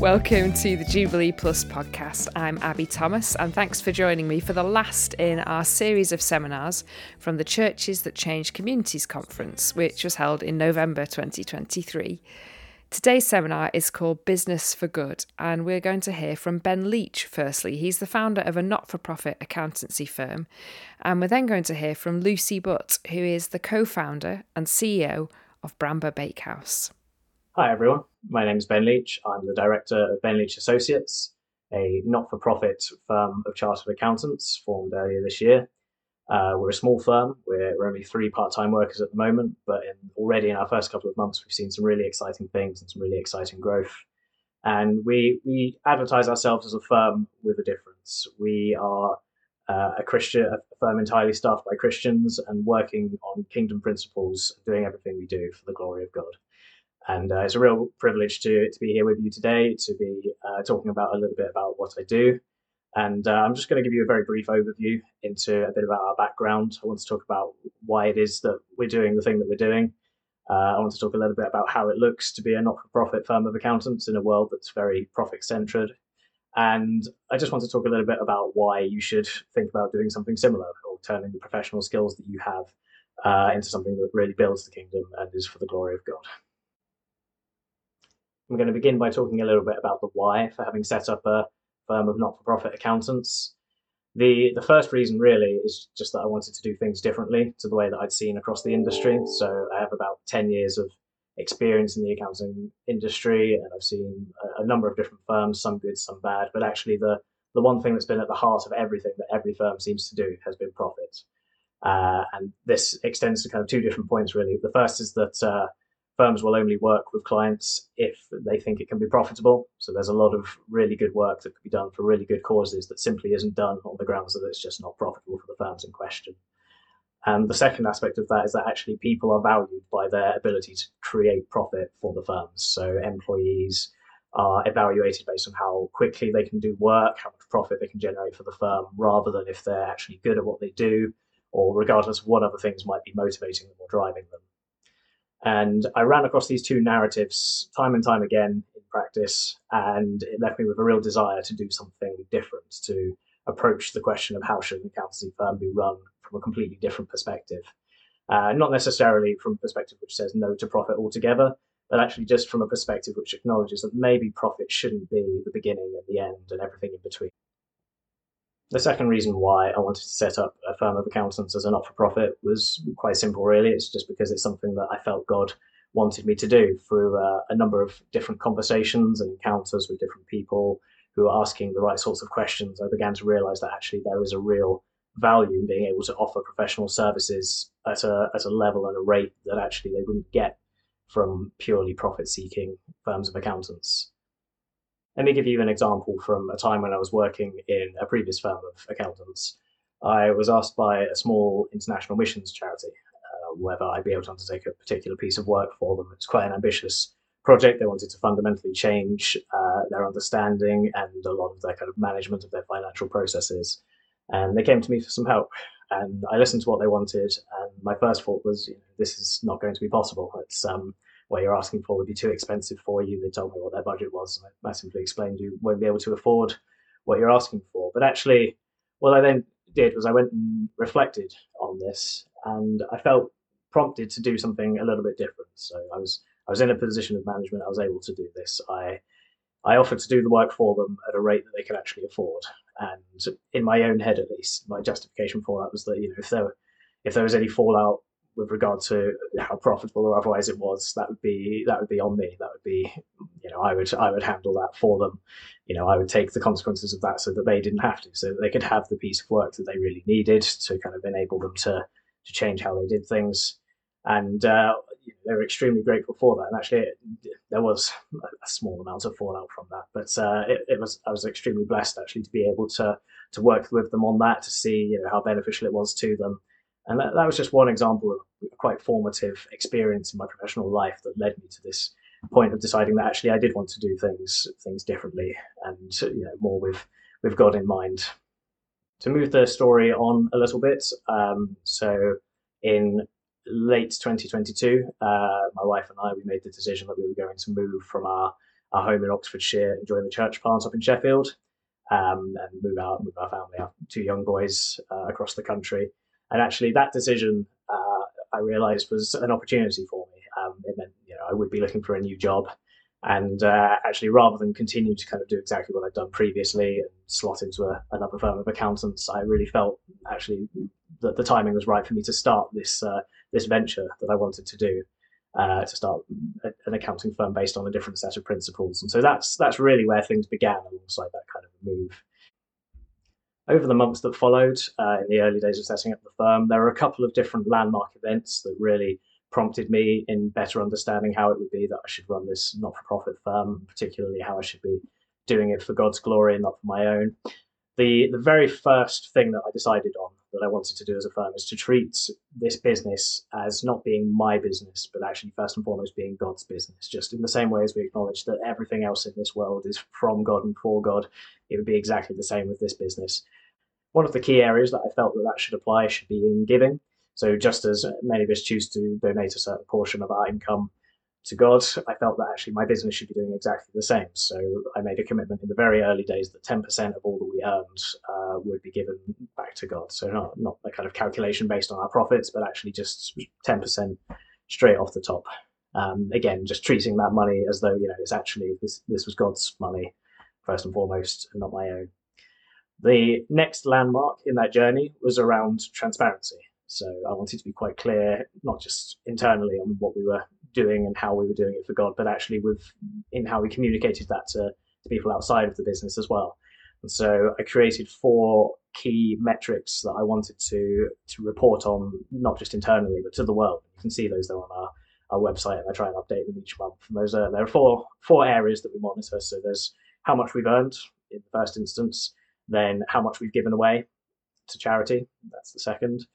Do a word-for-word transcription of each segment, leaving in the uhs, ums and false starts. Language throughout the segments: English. Welcome to the Jubilee Plus Podcast. I'm Abby Thomas, and thanks for joining me for the last in our series of seminars from the Churches That Change Communities Conference, which was held in November twenty twenty-three. Today's seminar is called Business for Good, and we're going to hear from Ben Leach firstly. He's the founder of a not-for-profit accountancy firm, and we're then going to hear from Lucy Butt, who is the co-founder and C E O of Bramber Bakehouse. Hi everyone, my name is Ben Leach. I'm the director of Ben Leach Associates, a not-for-profit firm of chartered accountants formed earlier this year. Uh, we're a small firm. We're, we're only three part-time workers at the moment, but in, already in our first couple of months, we've seen some really exciting things and some really exciting growth. And we we advertise ourselves as a firm with a difference. We are uh, a Christian, a firm entirely staffed by Christians and working on kingdom principles, doing everything we do for the glory of God. And uh, it's a real privilege to to be here with you today, to be uh, talking about a little bit about what I do. And uh, I'm just going to give you a very brief overview into a bit about our background. I want to talk about why it is that we're doing the thing that we're doing. Uh, I want to talk a little bit about how it looks to be a not-for-profit firm of accountants in a world that's very profit-centered. And I just want to talk a little bit about why you should think about doing something similar or turning the professional skills that you have uh, into something that really builds the kingdom and is for the glory of God. I'm going to begin by talking a little bit about the why for having set up a firm of not-for-profit accountants. The the first reason really is just that I wanted to do things differently to the way that I'd seen across the industry. So I have about ten years of experience in the accounting industry, and I've seen a, a number of different firms, some good, some bad, but actually the, the one thing that's been at the heart of everything that every firm seems to do has been profit. Uh, and this extends to kind of two different points really. The first is that uh, firms will only work with clients if they think it can be profitable. So there's a lot of really good work that could be done for really good causes that simply isn't done on the grounds that it's just not profitable for the firms in question. And the second aspect of that is that actually people are valued by their ability to create profit for the firms. So employees are evaluated based on how quickly they can do work, how much profit they can generate for the firm, rather than if they're actually good at what they do, or regardless of what other things might be motivating them or driving them. And I ran across these two narratives time and time again in practice, and it left me with a real desire to do something different, to approach the question of how should an accountancy firm be run from a completely different perspective. Uh, not necessarily from a perspective which says no to profit altogether, but actually just from a perspective which acknowledges that maybe profit shouldn't be the beginning and the end and everything in between. The second reason why I wanted to set up a firm of accountants as a not-for-profit was quite simple, really. It's just because it's something that I felt God wanted me to do through uh, a number of different conversations and encounters with different people who are asking the right sorts of questions. I began to realize that actually there is a real value in being able to offer professional services at a at a level and a rate that actually they wouldn't get from purely profit-seeking firms of accountants. Let me give you an example from a time when I was working in a previous firm of accountants. I was asked by a small international missions charity uh, whether I'd be able to undertake a particular piece of work for them. It's quite an ambitious project. They wanted to fundamentally change uh, their understanding and a lot of their kind of management of their financial processes. And they came to me for some help. And I listened to what they wanted. And my first thought was, you know, this is not going to be possible. It's um. what you're asking for would be too expensive for you. They told me what their budget was, and I simply explained you won't be able to afford what you're asking for. But actually, what I then did was I went and reflected on this, and I felt prompted to do something a little bit different. So I was I was in a position of management. I was able to do this. I I offered to do the work for them at a rate that they could actually afford. And in my own head, at least, my justification for that was that, you know, if there if there was any fallout with regard to how profitable or otherwise it was, that would be that would be on me. That would be, you know, I would I would handle that for them. You know, I would take the consequences of that so that they didn't have to, so that they could have the piece of work that they really needed to kind of enable them to to change how they did things. And uh, they were extremely grateful for that. And actually, it, there was a small amount of fallout from that, but uh, it, it was I was extremely blessed actually to be able to to work with them on that, to see, you know, how beneficial it was to them. And that, that was just one example of a quite formative experience in my professional life that led me to this point of deciding that actually I did want to do things things differently and, you know, more with, with God in mind. To move the story on a little bit, um, so in late twenty twenty-two, uh, my wife and I, we made the decision that we were going to move from our, our home in Oxfordshire, enjoying the church plants up in Sheffield, um, and move out with our family, our two young boys, uh, across the country. And actually, that decision, uh, I realised, was an opportunity for me. Um, it meant, you know, I would be looking for a new job. And uh, actually, rather than continue to kind of do exactly what I'd done previously and slot into a, another firm of accountants, I really felt actually that the timing was right for me to start this uh, this venture that I wanted to do, uh, to start a, an accounting firm based on a different set of principles. And so that's that's really where things began, alongside that kind of move. Over the months that followed, uh, in the early days of setting up the firm, there were a couple of different landmark events that really prompted me in better understanding how it would be that I should run this not-for-profit firm, particularly how I should be doing it for God's glory and not for my own. The the very first thing that I decided on that I wanted to do as a firm is to treat this business as not being my business, but actually first and foremost being God's business. Just in the same way as we acknowledge that everything else in this world is from God and for God, it would be exactly the same with this business. One of the key areas that I felt that that should apply should be in giving. So just as many of us choose to donate a certain portion of our income to God, I felt that actually my business should be doing exactly the same. So I made a commitment in the very early days that ten percent of all that we earned uh, would be given back to God. So not, not a kind of calculation based on our profits, but actually just ten percent straight off the top. Um, again, just treating that money as though, you know, it's actually this, this was God's money, first and foremost, and not my own. The next landmark in that journey was around transparency. So I wanted to be quite clear, not just internally on what we were doing and how we were doing it for God, but actually with in how we communicated that to, to people outside of the business as well. And so I created four key metrics that I wanted to to report on, not just internally, but to the world. You can see those there on our, our website, and I try and update them each month. And those are, there are four four areas that we monitor. So there's how much we've earned in the first instance, then how much we've given away to charity, that's the second.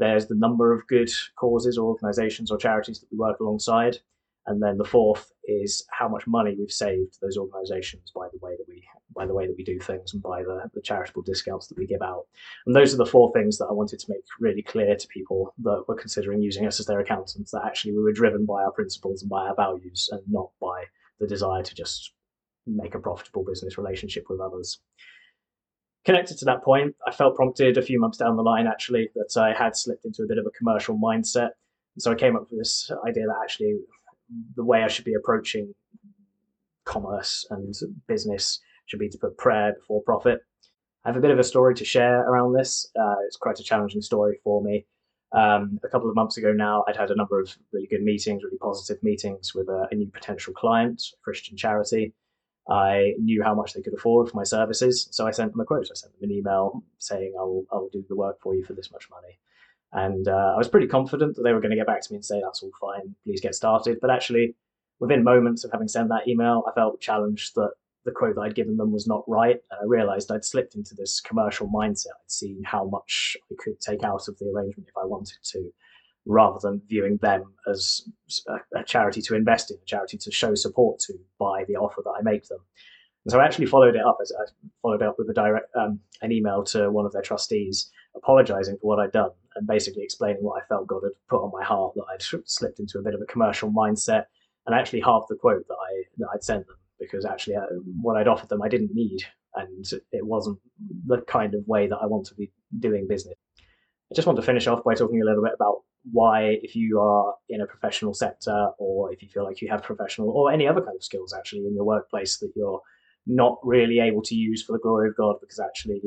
There's the number of good causes or organisations or charities that we work alongside. And then the fourth is how much money we've saved those organisations by the way that we by the way that we do things and by the, the charitable discounts that we give out. And those are the four things that I wanted to make really clear to people that were considering using us as their accountants, that actually we were driven by our principles and by our values and not by the desire to just make a profitable business relationship with others. Connected to that point, I felt prompted a few months down the line, actually, that I had slipped into a bit of a commercial mindset. And so I came up with this idea that actually the way I should be approaching commerce and business should be to put prayer before profit. I have a bit of a story to share around this. Uh, it's quite a challenging story for me. Um, a couple of months ago now, I'd had a number of really good meetings, really positive meetings with a, a new potential client, a Christian charity. I knew how much they could afford for my services, so I sent them a quote. I sent them an email saying, I will, I will do the work for you for this much money. And uh, I was pretty confident that they were going to get back to me and say, that's all fine, please get started. But actually, within moments of having sent that email, I felt challenged that the quote that I'd given them was not right. And I realised I'd slipped into this commercial mindset. I'd seen how much I could take out of the arrangement if I wanted to, rather than viewing them as a charity to invest in, a charity to show support to by the offer that I make them. And so I actually followed it up as I followed up with a direct um, an email to one of their trustees, apologising for what I'd done and basically explaining what I felt God had put on my heart, that I'd slipped into a bit of a commercial mindset and actually halved the quote that I that I'd sent them, because actually I, what I'd offered them I didn't need, and it wasn't the kind of way that I want to be doing business. I just want to finish off by talking a little bit about why, if you are in a professional sector or if you feel like you have professional or any other kind of skills actually in your workplace that you're not really able to use for the glory of God, because actually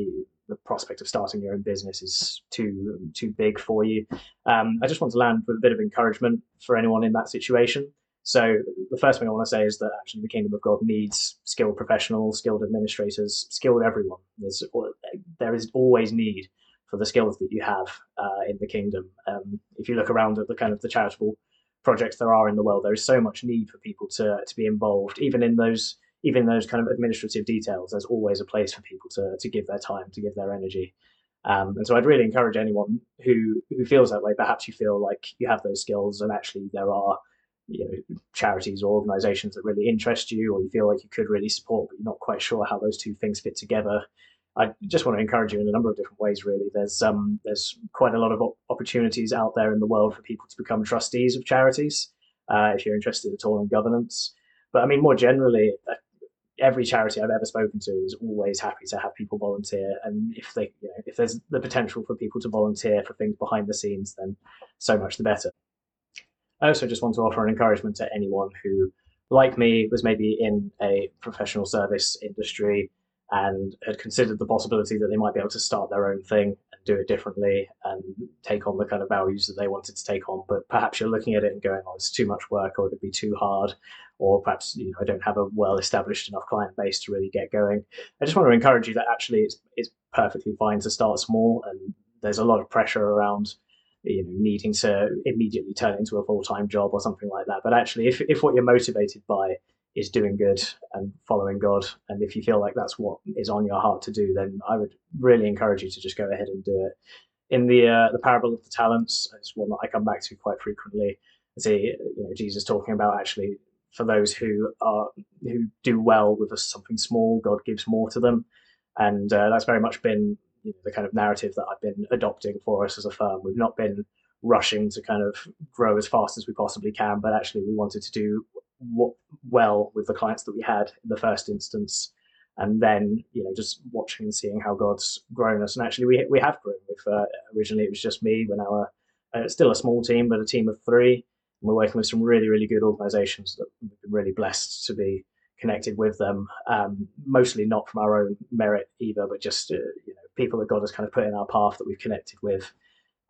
the prospect of starting your own business is too too big for you. Um, I just want to land with a bit of encouragement for anyone in that situation. So the first thing I want to say is that actually the kingdom of God needs skilled professionals, skilled administrators, skilled everyone. There's, there is always need for the skills that you have uh, in the kingdom. Um, if you look around at the kind of the charitable projects there are in the world, there is so much need for people to to be involved, even in those even those kind of administrative details. There's always a place for people to to give their time, to give their energy. Um, and so I'd really encourage anyone who who feels that way. Perhaps you feel like you have those skills, and actually there are, you know, charities or organisations that really interest you, or you feel like you could really support, but you're not quite sure how those two things fit together. I just want to encourage you in a number of different ways, really. There's um, there's quite a lot of op- opportunities out there in the world for people to become trustees of charities, uh, if you're interested at all in governance. But I mean, more generally, every charity I've ever spoken to is always happy to have people volunteer. And if they, you know, if there's the potential for people to volunteer for things behind the scenes, then so much the better. I also just want to offer an encouragement to anyone who, like me, was maybe in a professional service industry and had considered the possibility that they might be able to start their own thing and do it differently and take on the kind of values that they wanted to take on. But perhaps you're looking at it and going, oh, it's too much work, or it'd be too hard, or perhaps, you know, I don't have a well-established enough client base to really get going. I just want to encourage you that actually it's, it's perfectly fine to start small, and there's a lot of pressure around, you know, needing to immediately turn into a full-time job or something like that. But actually, if if what you're motivated by is doing good and following God, and if you feel like that's what is on your heart to do, then I would really encourage you to just go ahead and do it. In the uh, the parable of the talents, it's one that I come back to quite frequently. I see, you know, Jesus talking about actually for those who are who do well with something small, God gives more to them, and uh, that's very much been, you know, the kind of narrative that I've been adopting for us as a firm. We've not been rushing to kind of grow as fast as we possibly can, but actually we wanted to do what well with the clients that we had in the first instance, and then, you know, just watching and seeing how God's grown us. And actually we we have grown. If uh, originally it was just me, we're now a, uh, still a small team, but a team of three, and we're working with some really really good organizations that we've been really blessed to be connected with them, um mostly not from our own merit either, but just uh, you know, people that God has kind of put in our path that we've connected with.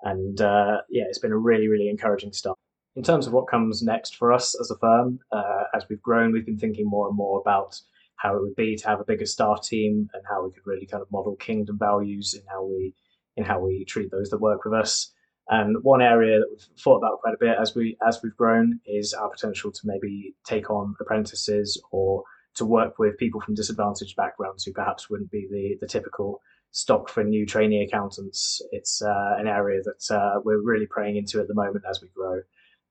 And uh yeah it's been a really really encouraging start. In terms of what comes next for us as a firm, uh, as we've grown, we've been thinking more and more about how it would be to have a bigger staff team and how we could really kind of model kingdom values in how we in how we treat those that work with us. And one area that we've thought about quite a bit as we as we've grown is our potential to maybe take on apprentices or to work with people from disadvantaged backgrounds who perhaps wouldn't be the the typical stock for new trainee accountants. It's uh, an area that uh, we're really praying into at the moment as we grow.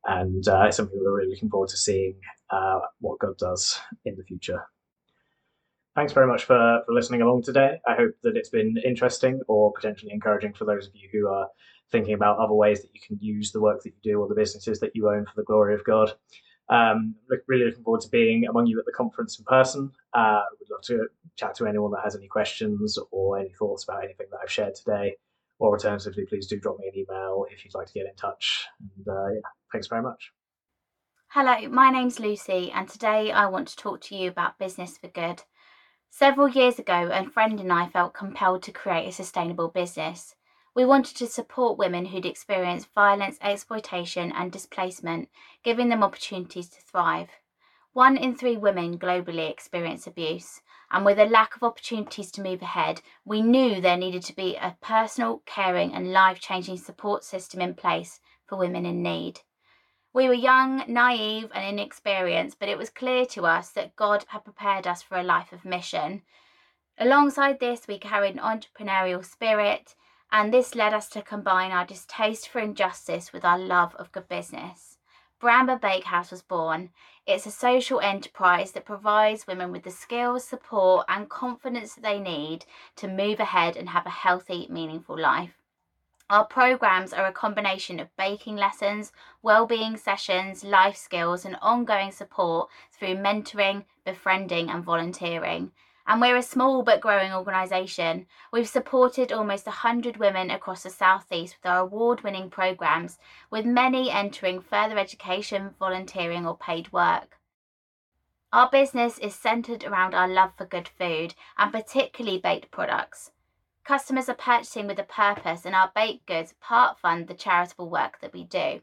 And uh, it's something we're really looking forward to seeing uh, what God does in the future. Thanks very much for, for listening along today. I hope that it's been interesting or potentially encouraging for those of you who are thinking about other ways that you can use the work that you do or the businesses that you own for the glory of God. Um, look, really looking forward to being among you at the conference in person. Uh, we'd love to chat to anyone that has any questions or any thoughts about anything that I've shared today. Or alternatively, please do drop me an email if you'd like to get in touch. And uh, yeah, thanks very much. Hello, my name's Lucy, and today I want to talk to you about Business for Good. Several years ago, a friend and I felt compelled to create a sustainable business. We wanted to support women who'd experienced violence, exploitation, and displacement, giving them opportunities to thrive. One in three women globally experience abuse, and with a lack of opportunities to move ahead, we knew there needed to be a personal, caring and life-changing support system in place for women in need. We were young, naive and inexperienced, but it was clear to us that God had prepared us for a life of mission. Alongside this, we carried an entrepreneurial spirit, and this led us to combine our distaste for injustice with our love of good business. Bramber Bakehouse was born. It's a social enterprise that provides women with the skills, support and confidence that they need to move ahead and have a healthy, meaningful life. Our programs are a combination of baking lessons, wellbeing sessions, life skills and ongoing support through mentoring, befriending and volunteering. And we're a small but growing organisation. We've supported almost one hundred women across the Southeast with our award-winning programmes, with many entering further education, volunteering or paid work. Our business is centred around our love for good food and particularly baked products. Customers are purchasing with a purpose, and our baked goods part-fund the charitable work that we do.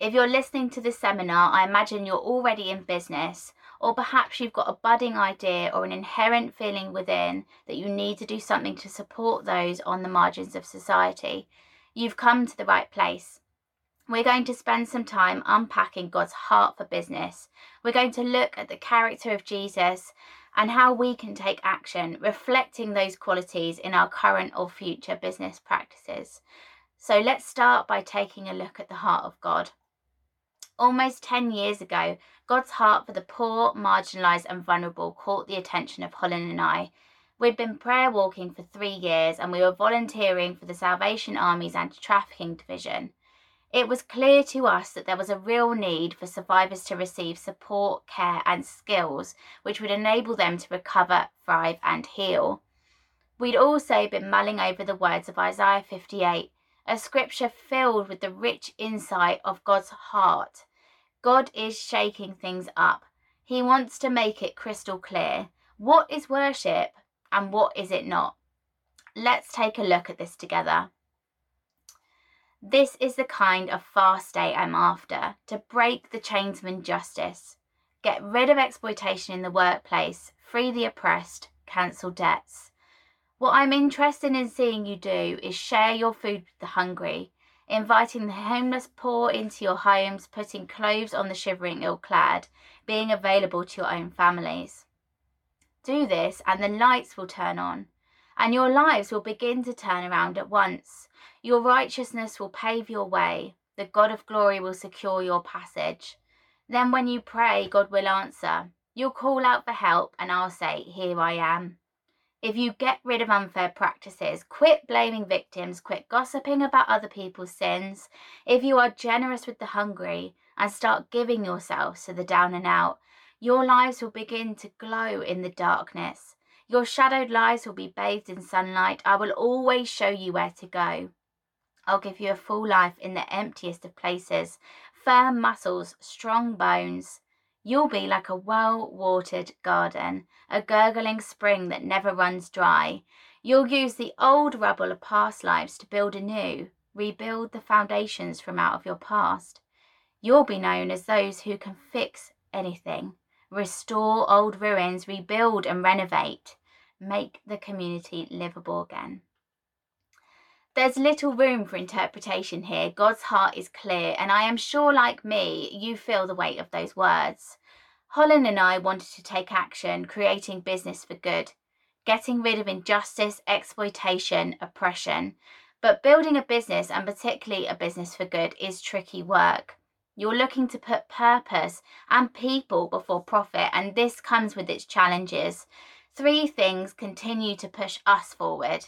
If you're listening to this seminar, I imagine you're already in business, or perhaps you've got a budding idea or an inherent feeling within that you need to do something to support those on the margins of society. You've come to the right place. We're going to spend some time unpacking God's heart for business. We're going to look at the character of Jesus and how we can take action, reflecting those qualities in our current or future business practices. So let's start by taking a look at the heart of God. Almost ten years ago, God's heart for the poor, marginalised and vulnerable caught the attention of Holland and I. We'd been prayer walking for three years and we were volunteering for the Salvation Army's Anti-Trafficking Division. It was clear to us that there was a real need for survivors to receive support, care, and skills which would enable them to recover, thrive, and heal. We'd also been mulling over the words of Isaiah fifty-eight, a scripture filled with the rich insight of God's heart. God is shaking things up. He wants to make it crystal clear. What is worship and what is it not? Let's take a look at this together. This is the kind of fast day I'm after, to break the chainsman justice, get rid of exploitation in the workplace, free the oppressed, cancel debts. What I'm interested in seeing you do is share your food with the hungry, inviting the homeless poor into your homes, putting clothes on the shivering ill-clad, being available to your own families. Do this and the lights will turn on, and your lives will begin to turn around at once. Your righteousness will pave your way. The God of glory will secure your passage. Then when you pray, God will answer. You'll call out for help and I'll say, here I am. If you get rid of unfair practices, quit blaming victims, quit gossiping about other people's sins. If you are generous with the hungry and start giving yourselves to the down and out, your lives will begin to glow in the darkness. Your shadowed lives will be bathed in sunlight. I will always show you where to go. I'll give you a full life in the emptiest of places, firm muscles, strong bones. You'll be like a well-watered garden, a gurgling spring that never runs dry. You'll use the old rubble of past lives to build anew, rebuild the foundations from out of your past. You'll be known as those who can fix anything, restore old ruins, rebuild and renovate, make the community livable again. There's little room for interpretation here. God's heart is clear, and I am sure, like me, you feel the weight of those words. Holland and I wanted to take action, creating business for good, getting rid of injustice, exploitation, oppression. But building a business, and particularly a business for good, is tricky work. You're looking to put purpose and people before profit, and this comes with its challenges. Three things continue to push us forward.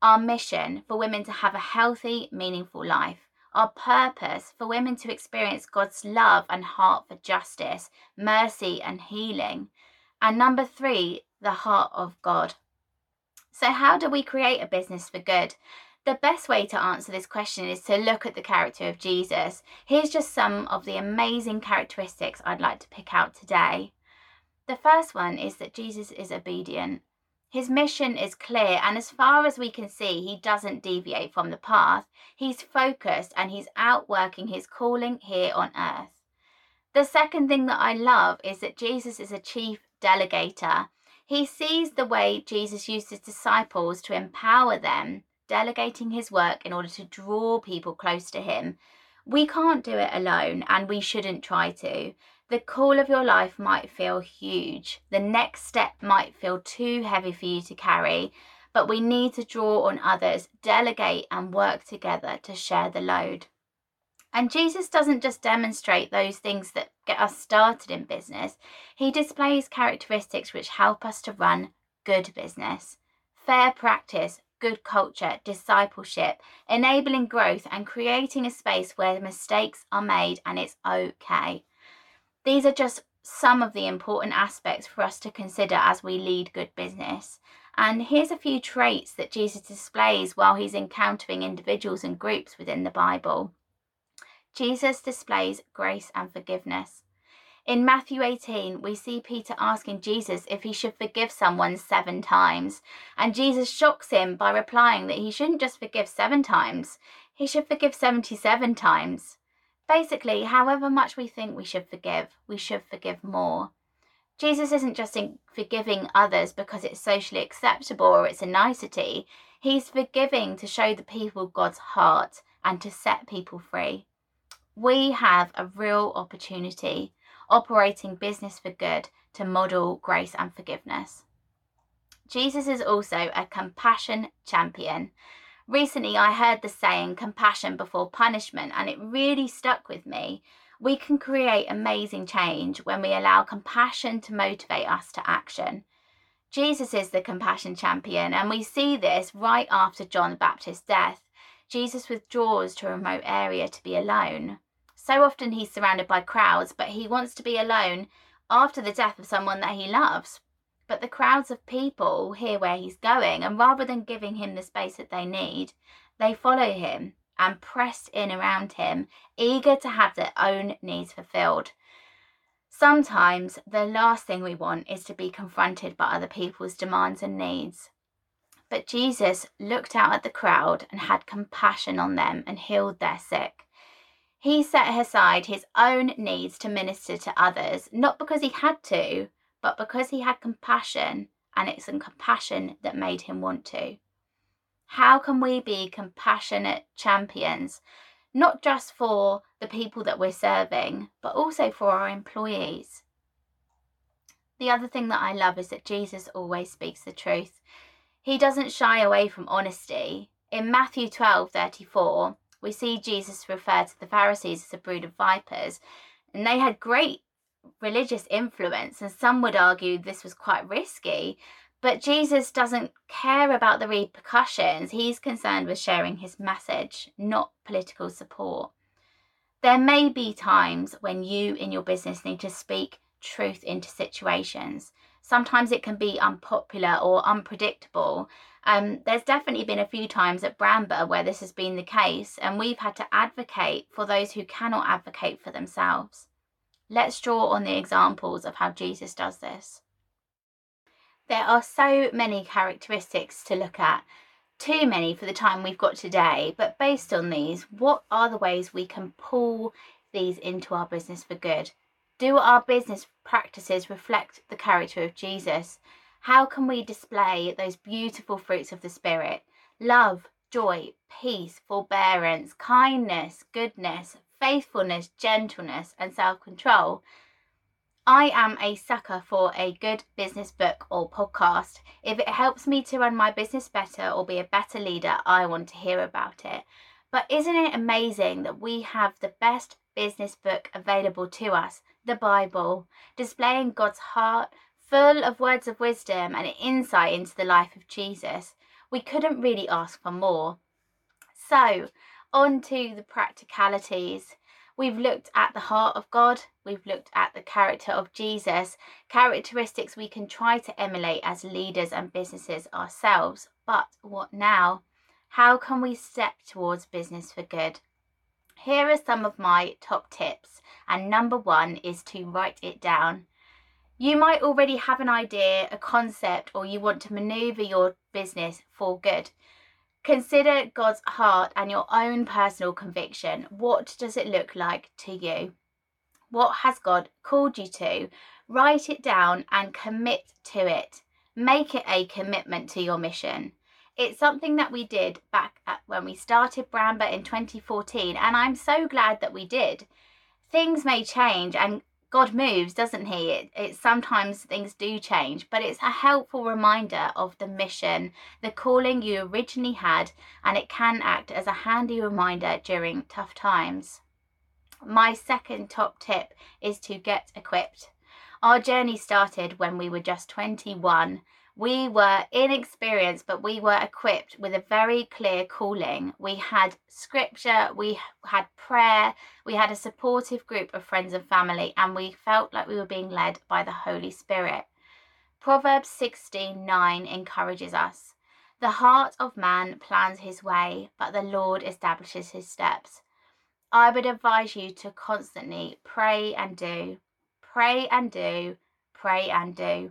Our mission, for women to have a healthy, meaningful life. Our purpose, for women to experience God's love and heart for justice, mercy and healing. And number three, the heart of God. So how do we create a business for good? The best way to answer this question is to look at the character of Jesus. Here's just some of the amazing characteristics I'd like to pick out today. The first one is that Jesus is obedient. His mission is clear, and as far as we can see, he doesn't deviate from the path. He's focused and he's outworking his calling here on earth. The second thing that I love is that Jesus is a chief delegator. He sees the way Jesus used his disciples to empower them, delegating his work in order to draw people close to him. We can't do it alone, and we shouldn't try to. The call of your life might feel huge. The next step might feel too heavy for you to carry, but we need to draw on others, delegate and work together to share the load. And Jesus doesn't just demonstrate those things that get us started in business. He displays characteristics which help us to run good business, fair practice, good culture, discipleship, enabling growth and creating a space where mistakes are made and it's okay. These are just some of the important aspects for us to consider as we lead good business. And here's a few traits that Jesus displays while he's encountering individuals and groups within the Bible. Jesus displays grace and forgiveness. In Matthew eighteen, we see Peter asking Jesus if he should forgive someone seven times. And Jesus shocks him by replying that he shouldn't just forgive seven times. He should forgive seventy-seven times. Basically, however much we think we should forgive, we should forgive more. Jesus isn't just in forgiving others because it's socially acceptable or it's a nicety. He's forgiving to show the people God's heart and to set people free. We have a real opportunity, operating business for good, to model grace and forgiveness. Jesus is also a compassion champion. Recently, I heard the saying, compassion before punishment, and it really stuck with me. We can create amazing change when we allow compassion to motivate us to action. Jesus is the compassion champion, and we see this right after John the Baptist's death. Jesus withdraws to a remote area to be alone. So often he's surrounded by crowds, but he wants to be alone after the death of someone that he loves. But the crowds of people hear where he's going, and rather than giving him the space that they need, they follow him and press in around him, eager to have their own needs fulfilled. Sometimes the last thing we want is to be confronted by other people's demands and needs. But Jesus looked out at the crowd and had compassion on them and healed their sick. He set aside his own needs to minister to others, not because he had to, but because he had compassion, and it's in compassion that made him want to. How can we be compassionate champions, not just for the people that we're serving, but also for our employees? The other thing that I love is that Jesus always speaks the truth. He doesn't shy away from honesty. In Matthew twelve thirty-four, we see Jesus refer to the Pharisees as a brood of vipers, and they had great religious influence, and some would argue this was quite risky, but Jesus doesn't care about the repercussions. He's concerned with sharing his message, not political support. There may be times when you in your business need to speak truth into situations. Sometimes it can be unpopular or unpredictable. Um, there's definitely been a few times at Bramber where this has been the case, and we've had to advocate for those who cannot advocate for themselves. Let's draw on the examples of how Jesus does this. There are so many characteristics to look at, too many for the time we've got today, but based on these, what are the ways we can pull these into our business for good? Do our business practices reflect the character of Jesus? How can we display those beautiful fruits of the Spirit? Love, joy, peace, forbearance, kindness, goodness, faithfulness, gentleness, and self-control. I am a sucker for a good business book or podcast. If it helps me to run my business better or be a better leader, I want to hear about it. But isn't it amazing that we have the best business book available to us, the Bible, displaying God's heart, full of words of wisdom and insight into the life of Jesus? We couldn't really ask for more. So, on to the practicalities. We've looked at the heart of God. We've looked at the character of Jesus, characteristics we can try to emulate as leaders and businesses ourselves. But what now? How can we step towards business for good? Here are some of my top tips. And number one is to write it down. You might already have an idea, a concept, or you want to maneuver your business for good. Consider God's heart and your own personal conviction. What does it look like to you? What has God called you to? Write it down and commit to it. Make it a commitment to your mission. It's something that we did back at when we started Bramber in twenty fourteen, and I'm so glad that we did. Things may change and God moves, doesn't he? It, it sometimes things do change, but it's a helpful reminder of the mission, the calling you originally had, and it can act as a handy reminder during tough times. My second top tip is to get equipped. Our journey started when we were just twenty-one. We were inexperienced, but we were equipped with a very clear calling. We had scripture, we had prayer, we had a supportive group of friends and family, and we felt like we were being led by the Holy Spirit. Proverbs sixteen nine encourages us. The heart of man plans his way, but the Lord establishes his steps. I would advise you to constantly pray and do, pray and do, pray and do.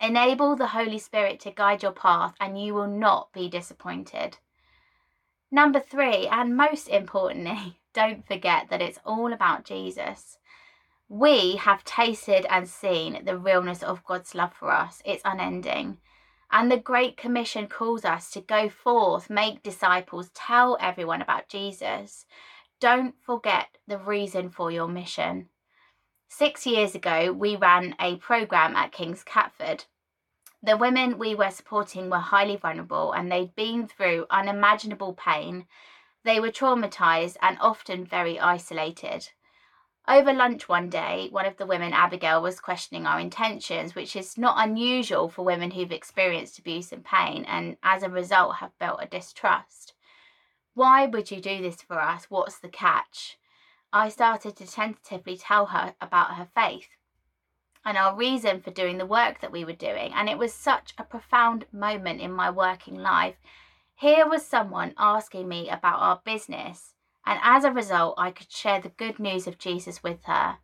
Enable the Holy Spirit to guide your path and you will not be disappointed. Number three, and most importantly, don't forget that it's all about Jesus. We have tasted and seen the realness of God's love for us. It's unending. And the Great Commission calls us to go forth, make disciples, tell everyone about Jesus. Don't forget the reason for your mission. Six years ago, we ran a programme at King's Catford. The women we were supporting were highly vulnerable and they'd been through unimaginable pain. They were traumatised and often very isolated. Over lunch one day, one of the women, Abigail, was questioning our intentions, which is not unusual for women who've experienced abuse and pain and as a result have built a distrust. Why would you do this for us? What's the catch? I started to tentatively tell her about her faith and our reason for doing the work that we were doing, and it was such a profound moment in my working life. Here was someone asking me about our business, and as a result, I could share the good news of Jesus with her.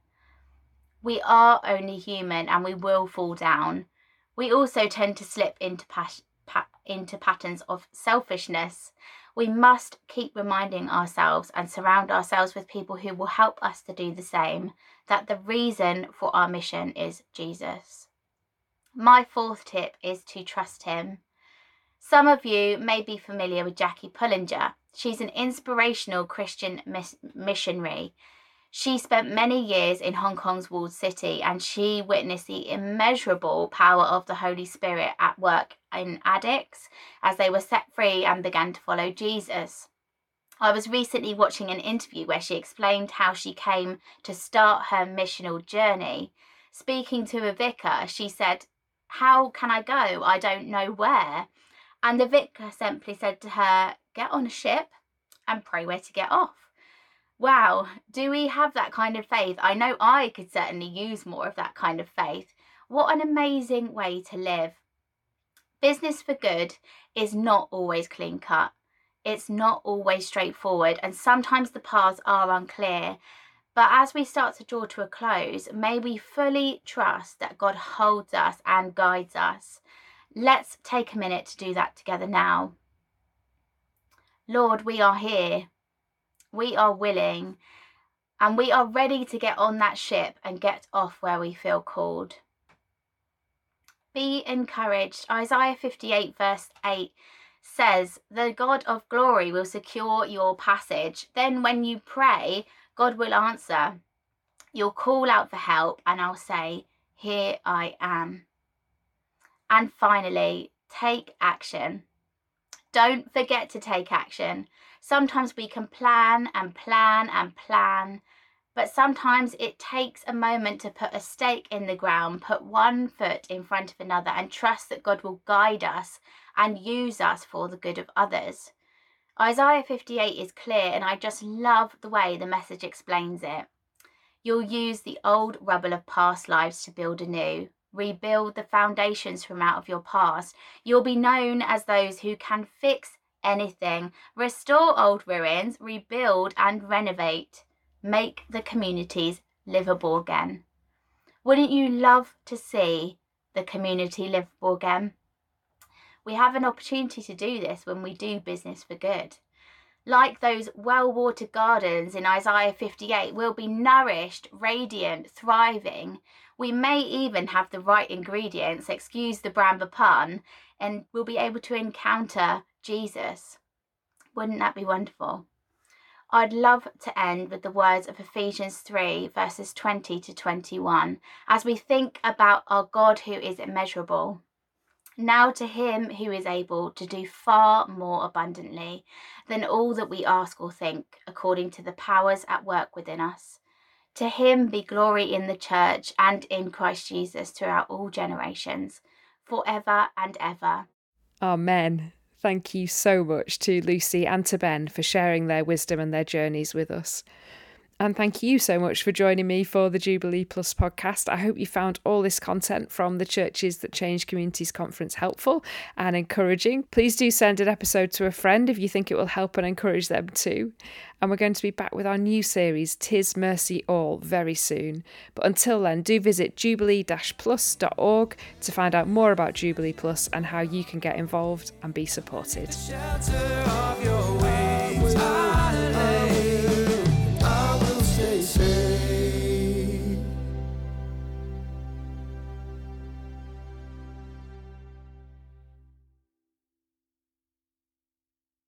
We are only human and we will fall down. We also tend to slip into pas- pa- into patterns of selfishness. We must keep reminding ourselves and surround ourselves with people who will help us to do the same, that the reason for our mission is Jesus. My fourth tip is to trust him. Some of you may be familiar with Jackie Pullinger. She's an inspirational Christian miss- missionary. She spent many years in Hong Kong's walled city, and she witnessed the immeasurable power of the Holy Spirit at work in addicts as they were set free and began to follow Jesus. I was recently watching an interview where she explained how she came to start her missional journey. Speaking to a vicar, she said, "How can I go? I don't know where." And the vicar simply said to her, "Get on a ship and pray where to get off." Wow, do we have that kind of faith? I know I could certainly use more of that kind of faith. What an amazing way to live. Business for good is not always clean cut. It's not always straightforward, and sometimes the paths are unclear. But as we start to draw to a close, may we fully trust that God holds us and guides us. Let's take a minute to do that together now. Lord, we are here. We are willing, and we are ready to get on that ship and get off where we feel called. Be encouraged. Isaiah fifty-eight verse eight says, "The God of glory will secure your passage. Then when you pray, God will answer. You'll call out for help, and I'll say, 'Here I am.'" And finally, take action. Don't forget to take action. Sometimes we can plan and plan and plan, but sometimes it takes a moment to put a stake in the ground, put one foot in front of another, and trust that God will guide us and use us for the good of others. Isaiah fifty-eight is clear, and I just love the way the message explains it. "You'll use the old rubble of past lives to build anew. Rebuild the foundations from out of your past. You'll be known as those who can fix anything, restore old ruins, rebuild and renovate, make the communities livable again." Wouldn't you love to see the community livable again? We have an opportunity to do this when we do business for good. Like those well-watered gardens in Isaiah fifty-eight, we'll be nourished, radiant, thriving. We may even have the right ingredients, excuse the Bramber pun, and we'll be able to encounter Jesus. Wouldn't that be wonderful? I'd love to end with the words of Ephesians three, verses twenty to twenty-one, as we think about our God who is immeasurable. "Now to him who is able to do far more abundantly than all that we ask or think, according to the powers at work within us. To him be glory in the church and in Christ Jesus throughout all generations, forever and ever." Amen. Thank you so much to Lucy and to Ben for sharing their wisdom and their journeys with us. And thank you so much for joining me for the Jubilee Plus podcast. I hope you found all this content from the Churches That Change Communities Conference helpful and encouraging. Please do send an episode to a friend if you think it will help and encourage them too. And we're going to be back with our new series, Tis Mercy All, very soon. But until then, do visit jubilee dash plus dot org to find out more about Jubilee Plus and how you can get involved and be supported.